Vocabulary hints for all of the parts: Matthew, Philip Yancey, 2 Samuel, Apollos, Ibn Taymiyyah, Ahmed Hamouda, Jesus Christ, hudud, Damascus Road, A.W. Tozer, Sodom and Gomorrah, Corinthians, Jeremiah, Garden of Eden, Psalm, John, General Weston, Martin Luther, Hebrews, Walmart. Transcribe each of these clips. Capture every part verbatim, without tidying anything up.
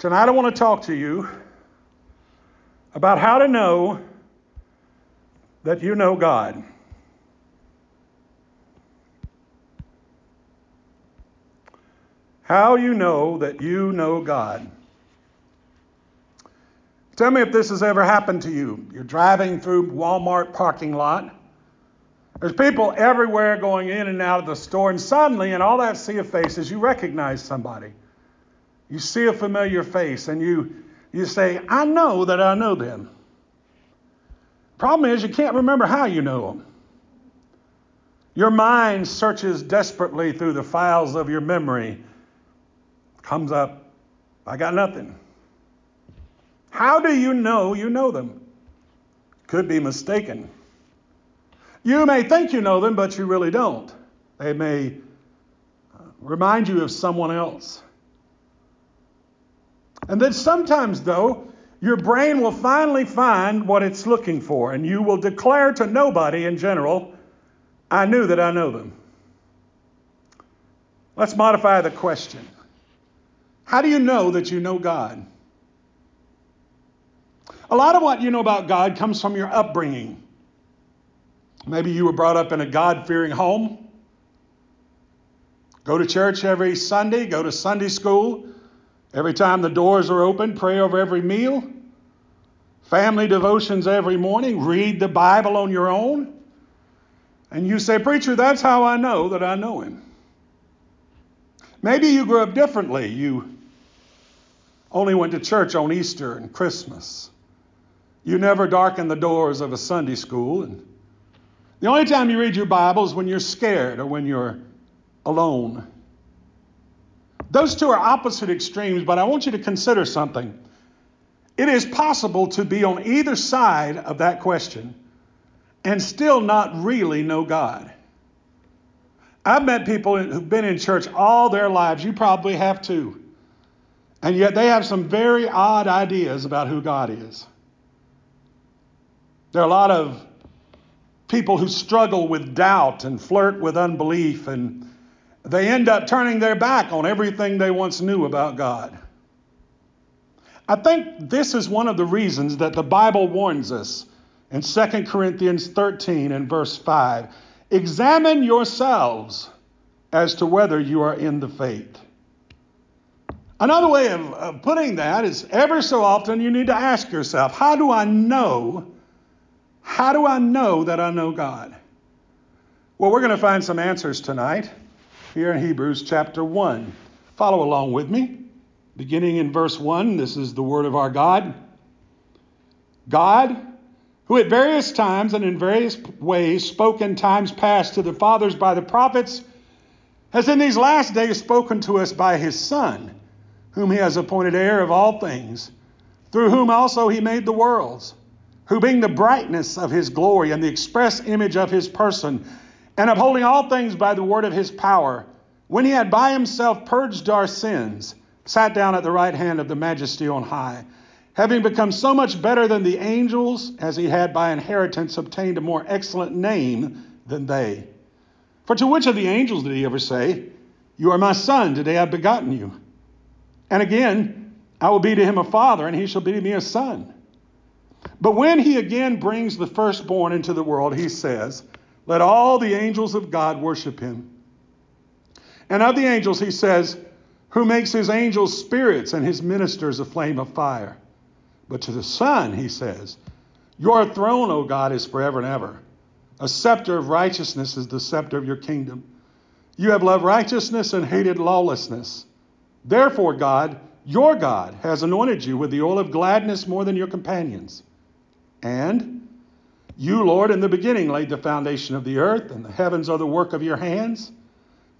Tonight I want to talk to you about how to know that you know God. How you know that you know God. Tell me if this has ever happened to you. You're driving through Walmart parking lot. There's people everywhere going in and out of the store, and suddenly in all that sea of faces, you recognize somebody. You see a familiar face, and you, you say, I know that I know them. Problem is, you can't remember how you know them. Your mind searches desperately through the files of your memory. Comes up, I got nothing. How do you know you know them? Could be mistaken. You may think you know them, but you really don't. They may remind you of someone else. And then sometimes, though, your brain will finally find what it's looking for, and you will declare to nobody in general, I knew that I know them. Let's modify the question. How do you know that you know God? A lot of what you know about God comes from your upbringing. Maybe you were brought up in a God-fearing home. Go to church every Sunday. Go to Sunday school. Every time the doors are open, pray over every meal. Family devotions every morning. Read the Bible on your own. And you say, preacher, that's how I know that I know him. Maybe you grew up differently. You only went to church on Easter and Christmas. You never darkened the doors of a Sunday school. And the only time you read your Bible is when you're scared or when you're alone. Those two are opposite extremes, but I want you to consider something. It is possible to be on either side of that question and still not really know God. I've met people who've been in church all their lives. You probably have too. And yet they have some very odd ideas about who God is. There are a lot of people who struggle with doubt and flirt with unbelief, and they end up turning their back on everything they once knew about God. I think this is one of the reasons that the Bible warns us in Second Corinthians thirteen and verse five. Examine yourselves as to whether you are in the faith. Another way of, of putting that is every so often you need to ask yourself, how do I know, how do I know that I know God? Well, we're going to find some answers tonight here in Hebrews chapter one. Follow along with me. Beginning in verse one, this is the word of our God. God, who at various times and in various ways spoke in times past to the fathers by the prophets, has in these last days spoken to us by his Son, whom he has appointed heir of all things, through whom also he made the worlds, who being the brightness of his glory and the express image of his person, and upholding all things by the word of his power, when he had by himself purged our sins, sat down at the right hand of the majesty on high, having become so much better than the angels, as he had by inheritance obtained a more excellent name than they. For to which of the angels did he ever say, you are my son, today I have begotten you? And again, I will be to him a father, and he shall be to me a son. But when he again brings the firstborn into the world, he says, let all the angels of God worship him. And of the angels he says, who makes his angels spirits and his ministers a flame of fire? But to the Son, he says, your throne, O God, is forever and ever. A scepter of righteousness is the scepter of your kingdom. You have loved righteousness and hated lawlessness. Therefore, God, your God, has anointed you with the oil of gladness more than your companions. And you, Lord, in the beginning laid the foundation of the earth, and the heavens are the work of your hands.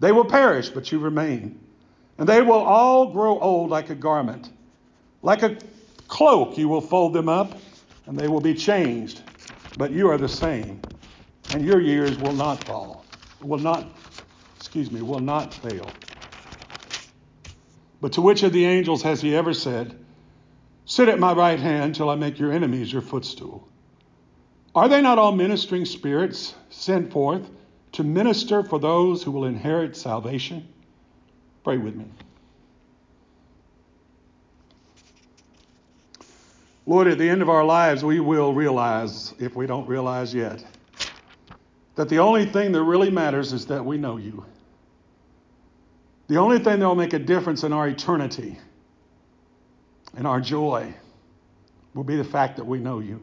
They will perish, but you remain. And they will all grow old like a garment, like a cloak, you will fold them up, and they will be changed. But you are the same, and your years will not fall, will not, excuse me, will not fail. But to which of the angels has he ever said, sit at my right hand till I make your enemies your footstool? Are they not all ministering spirits sent forth to minister for those who will inherit salvation? Pray with me. Lord, at the end of our lives, we will realize, if we don't realize yet, that the only thing that really matters is that we know you. The only thing that will make a difference in our eternity and our joy will be the fact that we know you.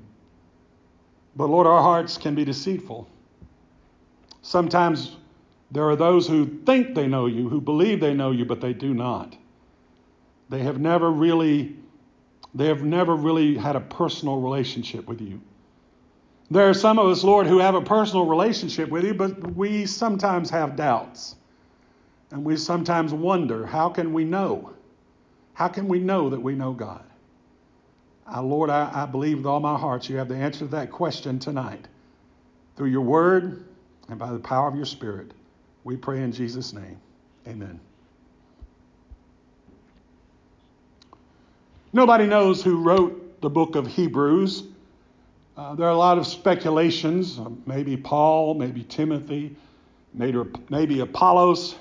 But Lord, our hearts can be deceitful. Sometimes there are those who think they know you, who believe they know you, but they do not. They have never really, they have never really had a personal relationship with you. There are some of us, Lord, who have a personal relationship with you, but we sometimes have doubts. And we sometimes wonder, how can we know? How can we know that we know God? I, Lord, I, I believe with all my heart you have the answer to that question tonight. Through your word and by the power of your Spirit, we pray in Jesus' name. Amen. Nobody knows who wrote the book of Hebrews. Uh, there are a lot of speculations. Maybe Paul, maybe Timothy, maybe, maybe Apollos.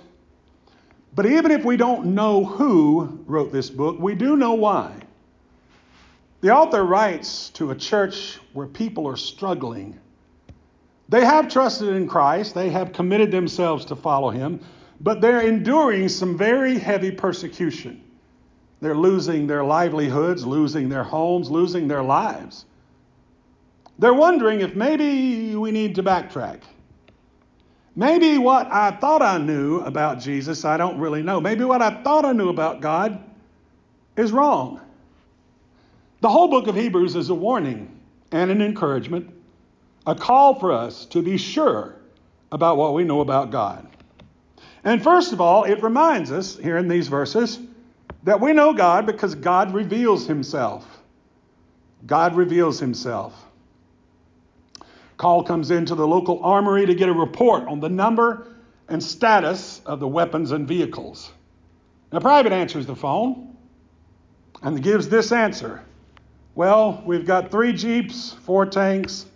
But even if we don't know who wrote this book, we do know why. The author writes to a church where people are struggling. They have trusted in Christ. They have committed themselves to follow him. But they're enduring some very heavy persecution. They're losing their livelihoods, losing their homes, losing their lives. They're wondering if maybe we need to backtrack. Maybe what I thought I knew about Jesus, I don't really know. Maybe what I thought I knew about God is wrong. The whole book of Hebrews is a warning and an encouragement. A call for us to be sure about what we know about God. And first of all, it reminds us here in these verses that we know God because God reveals himself. God reveals himself. Call comes into the local armory to get a report on the number and status of the weapons and vehicles. Now, private answers the phone and gives this answer. Well, we've got three Jeeps, four tanks,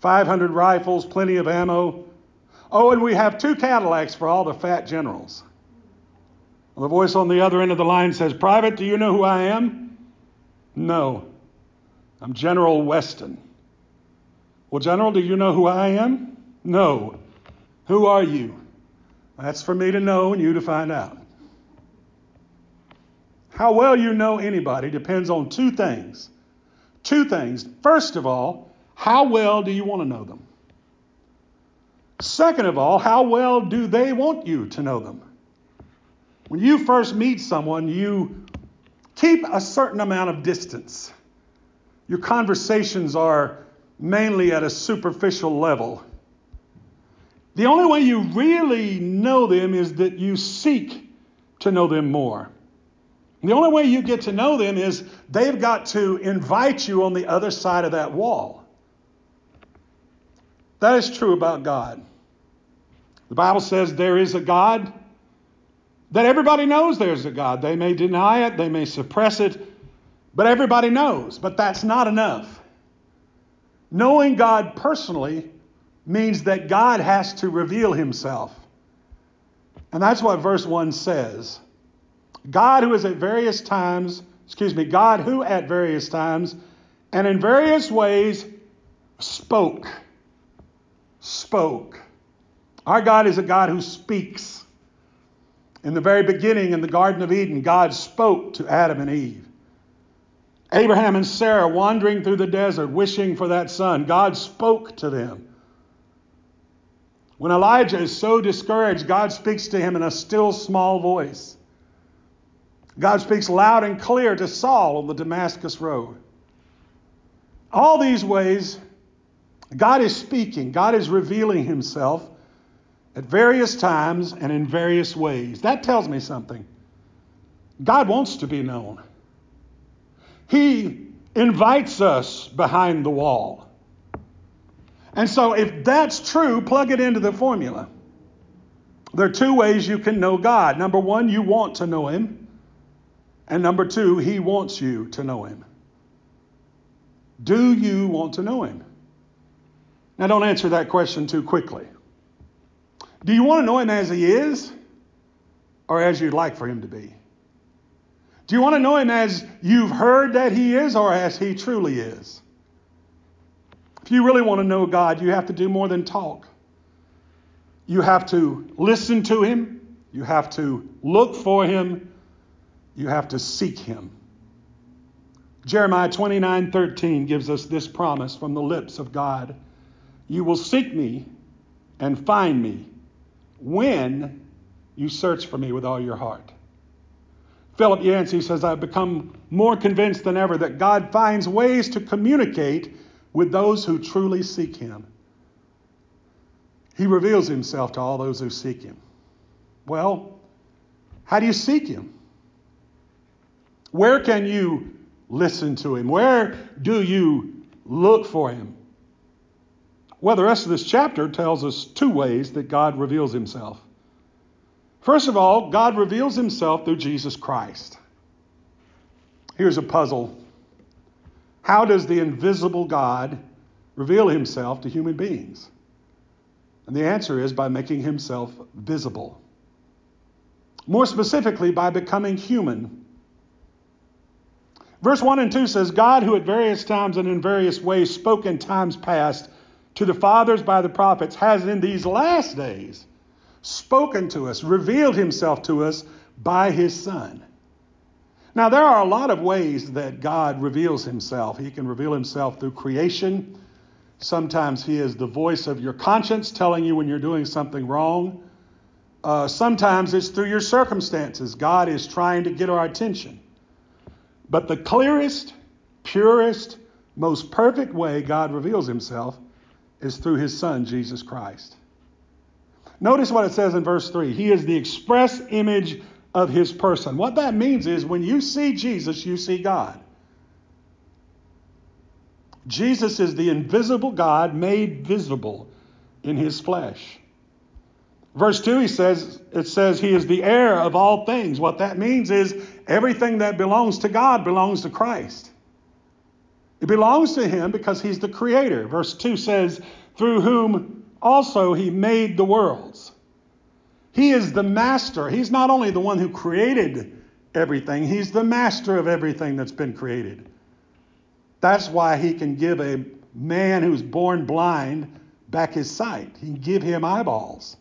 five hundred rifles, plenty of ammo. Oh, and we have two Cadillacs for all the fat generals. Well, the voice on the other end of the line says, Private, do you know who I am? No, I'm General Weston. Well, General, do you know who I am? No. Who are you? That's for me to know and you to find out. How well you know anybody depends on two things. Two things. First of all, how well do you want to know them? Second of all, how well do they want you to know them? When you first meet someone, you keep a certain amount of distance. Your conversations are mainly at a superficial level. The only way you really know them is that you seek to know them more. The only way you get to know them is they've got to invite you on the other side of that wall. That is true about God. The Bible says there is a God, that everybody knows there's a God. They may deny it, they may suppress it, but everybody knows. But that's not enough. Knowing God personally means that God has to reveal himself. And that's what verse one says. God who is at various times, excuse me, God who at various times and in various ways spoke. Spoke. Our God is a God who speaks. In the very beginning, in the Garden of Eden, God spoke to Adam and Eve. Abraham and Sarah wandering through the desert, wishing for that son. God spoke to them. When Elijah is so discouraged, God speaks to him in a still small voice. God speaks loud and clear to Saul on the Damascus Road. All these ways, God is speaking. God is revealing himself at various times and in various ways. That tells me something. God wants to be known. He invites us behind the wall. And so if that's true, plug it into the formula. There are two ways you can know God. Number one, you want to know him. And number two, he wants you to know him. Do you want to know him? Now, don't answer that question too quickly. Do you want to know him as he is or as you'd like for him to be? Do you want to know him as you've heard that he is, or as he truly is? If you really want to know God, you have to do more than talk. You have to listen to him. You have to look for him. You have to seek him. Jeremiah twenty-nine thirteen gives us this promise from the lips of God. You will seek me and find me when you search for me with all your heart. Philip Yancey says, I've become more convinced than ever that God finds ways to communicate with those who truly seek him. He reveals himself to all those who seek him. Well, how do you seek him? Where can you listen to him? Where do you look for him? Well, the rest of this chapter tells us two ways that God reveals himself. First of all, God reveals himself through Jesus Christ. Here's a puzzle. How does the invisible God reveal himself to human beings? And the answer is by making himself visible. More specifically, by becoming human. Verse one and two says, God, who at various times and in various ways spoke in times past to the fathers by the prophets, has in these last days spoken to us, revealed himself to us by his Son. Now, there are a lot of ways that God reveals himself. He can reveal himself through creation. Sometimes he is the voice of your conscience telling you when you're doing something wrong. Uh, sometimes it's through your circumstances. God is trying to get our attention. But the clearest, purest, most perfect way God reveals himself is through his Son, Jesus Christ. Notice what it says in verse three. He is the express image of his person. What that means is when you see Jesus, you see God. Jesus is the invisible God made visible in his flesh. Verse two, he says, it says he is the heir of all things. What that means is everything that belongs to God belongs to Christ. It belongs to him because he's the creator. Verse two says, through whom also, he made the worlds. He is the master. He's not only the one who created everything, he's the master of everything that's been created. That's why he can give a man who's born blind back his sight. He can give him eyeballs.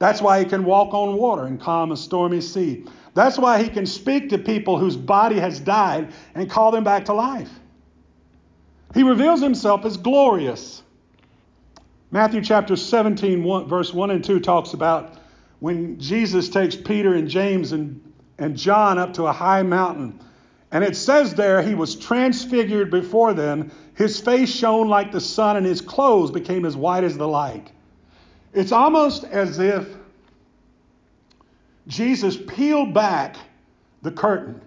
That's why he can walk on water and calm a stormy sea. That's why he can speak to people whose body has died and call them back to life. He reveals himself as glorious. Matthew chapter seventeen, verse one and two talks about when Jesus takes Peter and James and, and John up to a high mountain. And it says there, he was transfigured before them. His face shone like the sun, and his clothes became as white as the light. It's almost as if Jesus peeled back the curtain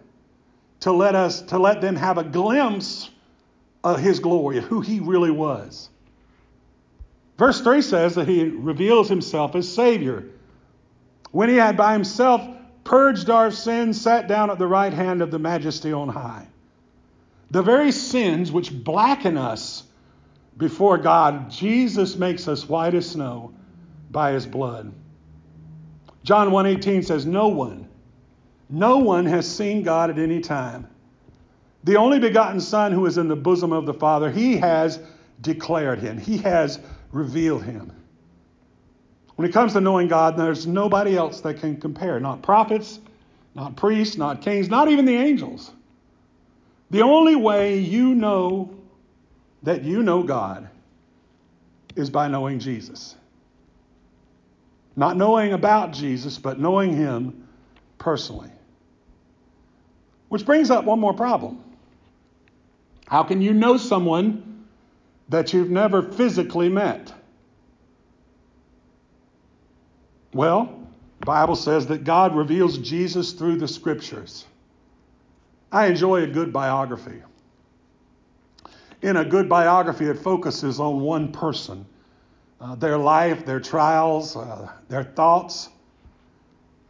to let us, to let them have a glimpse of his glory, of who he really was. Verse three says that he reveals himself as Savior. When he had by himself purged our sins, sat down at the right hand of the Majesty on high. The very sins which blacken us before God, Jesus makes us white as snow by his blood. John one eighteen says, no one, no one has seen God at any time. The only begotten Son who is in the bosom of the Father, he has declared him. He has reveal him. When it comes to knowing God, there's nobody else that can compare. Not prophets, not priests, not kings, not even the angels. The only way you know that you know God is by knowing Jesus. Not knowing about Jesus, but knowing him personally. Which brings up one more problem. How can you know someone that you've never physically met? Well, the Bible says that God reveals Jesus through the scriptures. I enjoy a good biography. In a good biography, it focuses on one person, uh, their life, their trials, uh, their thoughts.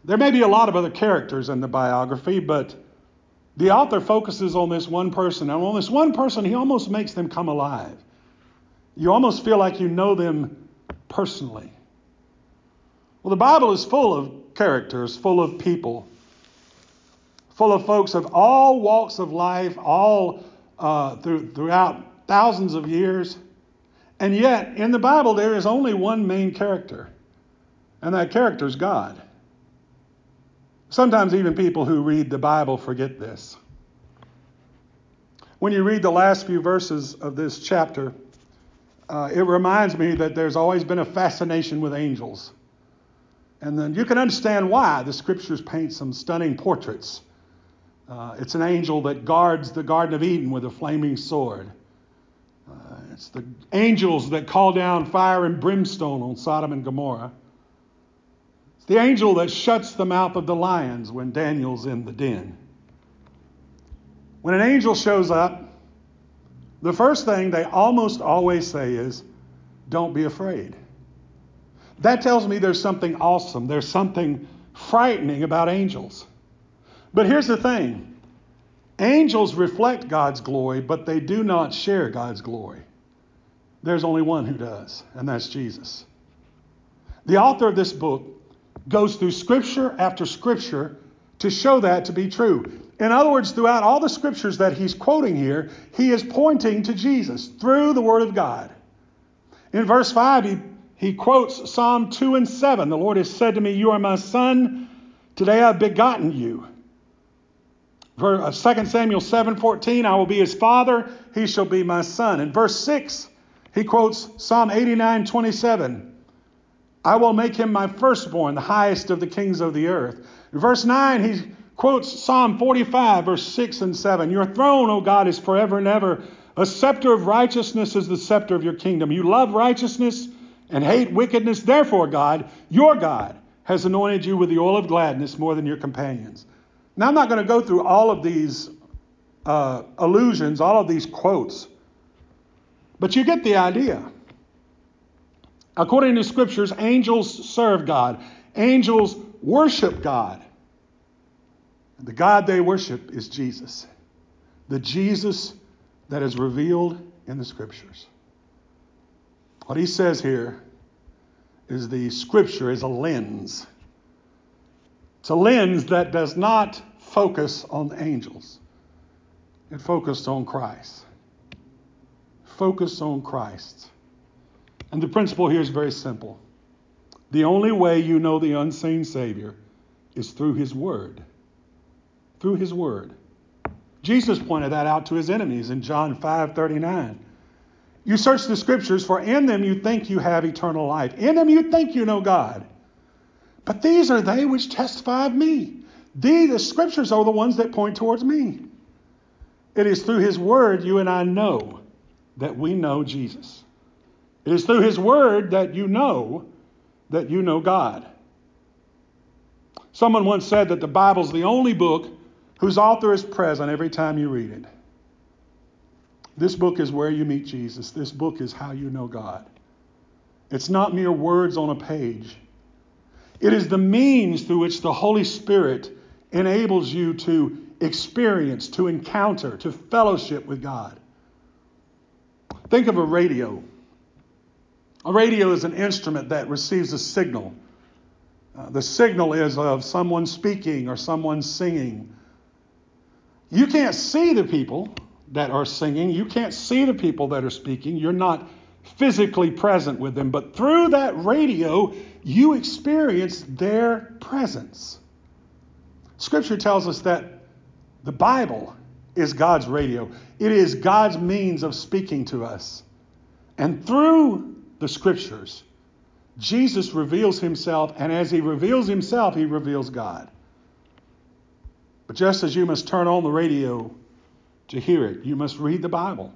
There may be a lot of other characters in the biography, but the author focuses on this one person. And on this one person, he almost makes them come alive. You almost feel like you know them personally. Well, the Bible is full of characters, full of people, full of folks of all walks of life, all uh, through, throughout thousands of years. And yet, in the Bible, there is only one main character, and that character is God. Sometimes even people who read the Bible forget this. When you read the last few verses of this chapter, uh, it reminds me that there's always been a fascination with angels. And then you can understand why. The scriptures paint some stunning portraits. Uh, it's an angel that guards the Garden of Eden with a flaming sword. Uh, it's the angels that call down fire and brimstone on Sodom and Gomorrah. It's the angel that shuts the mouth of the lions when Daniel's in the den. When an angel shows up, the first thing they almost always say is, "Don't be afraid." That tells me there's something awesome. There's something frightening about angels. But here's the thing. Angels reflect God's glory, but they do not share God's glory. There's only one who does, and that's Jesus. The author of this book goes through scripture after scripture to show that to be true. In other words, throughout all the scriptures that he's quoting here, he is pointing to Jesus through the Word of God. In verse five, he, he quotes Psalm two and seven. The Lord has said to me, "You are my son, today I've begotten you." Second Samuel seven fourteen, "I will be his father, he shall be my son." In verse six, he quotes Psalm eighty-nine twenty-seven, "I will make him my firstborn, the highest of the kings of the earth." In verse nine, he quotes Psalm forty-five, verse six and seven, "Your throne, O God, is forever and ever. A scepter of righteousness is the scepter of your kingdom. You love righteousness and hate wickedness. Therefore, God, your God, has anointed you with the oil of gladness more than your companions." Now, I'm not going to go through all of these uh, allusions, all of these quotes, but you get the idea. According to scriptures, angels serve God. Angels worship God. The God they worship is Jesus, the Jesus that is revealed in the scriptures. What he says here is the scripture is a lens. It's a lens that does not focus on the angels. It focused on Christ. Focus on Christ. And the principle here is very simple. The only way you know the unseen Savior is through his word. Through his word. Jesus pointed that out to his enemies in John five thirty-nine. "You search the scriptures, for in them you think you have eternal life. In them you think you know God. But these are they which testify of me." The, the scriptures are the ones that point towards me. It is through his word you and I know that we know Jesus. It is through his word that you know that you know God. Someone once said that the Bible's the only book whose author is present every time you read it. This book is where you meet Jesus. This book is how you know God. It's not mere words on a page. It is the means through which the Holy Spirit enables you to experience, to encounter, to fellowship with God. Think of a radio. A radio is an instrument that receives a signal. Uh, the signal is of someone speaking or someone singing. You can't see the people that are singing. You can't see the people that are speaking. You're not physically present with them, but through that radio, you experience their presence. Scripture tells us that the Bible is God's radio. It is God's means of speaking to us. And through the scriptures, Jesus reveals himself, and as he reveals himself, he reveals God. But just as you must turn on the radio to hear it, you must read the Bible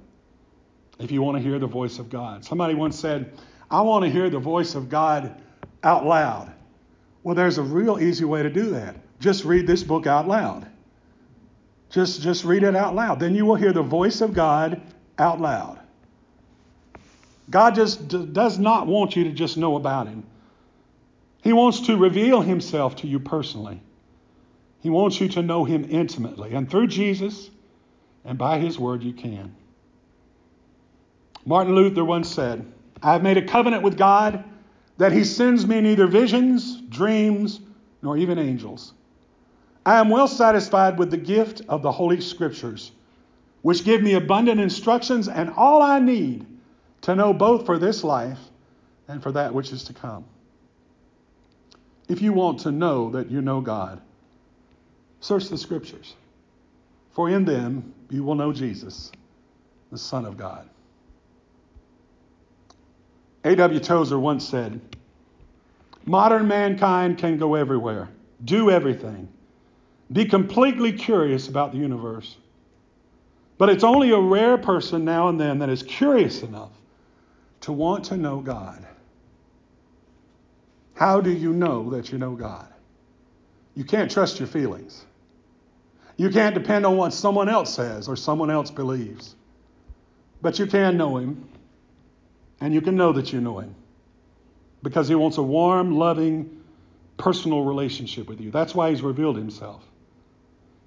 if you want to hear the voice of God. Somebody once said, "I want to hear the voice of God out loud." Well, there's a real easy way to do that. Just read this book out loud. Just, just read it out loud. Then you will hear the voice of God out loud. God just d- does not want you to just know about him. He wants to reveal himself to you personally. He wants you to know him intimately. And through Jesus and by his word, you can. Martin Luther once said, "I have made a covenant with God that he sends me neither visions, dreams, nor even angels. I am well satisfied with the gift of the Holy Scriptures, which give me abundant instructions and all I need to know both for this life and for that which is to come. If you want to know that you know God, search the Scriptures, for in them you will know Jesus, the Son of God. A W Tozer once said, "Modern mankind can go everywhere, do everything, be completely curious about the universe. But it's only a rare person now and then that is curious enough to want to know God." How do you know that you know God? You can't trust your feelings. You can't depend on what someone else says or someone else believes. But you can know Him, and you can know that you know Him, because He wants a warm, loving, personal relationship with you. That's why He's revealed Himself.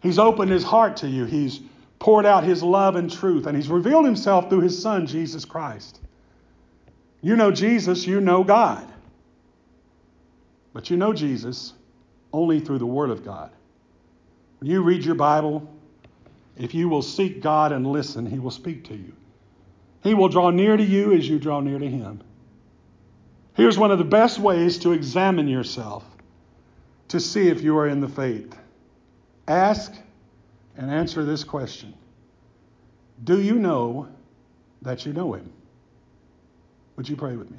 He's opened His heart to you. He's poured out His love and truth, and He's revealed Himself through His Son, Jesus Christ. You know Jesus, you know God. But you know Jesus only through the Word of God. When you read your Bible, if you will seek God and listen, He will speak to you. He will draw near to you as you draw near to Him. Here's one of the best ways to examine yourself, to see if you are in the faith. Ask and answer this question: do you know that you know Him? Would you pray with me?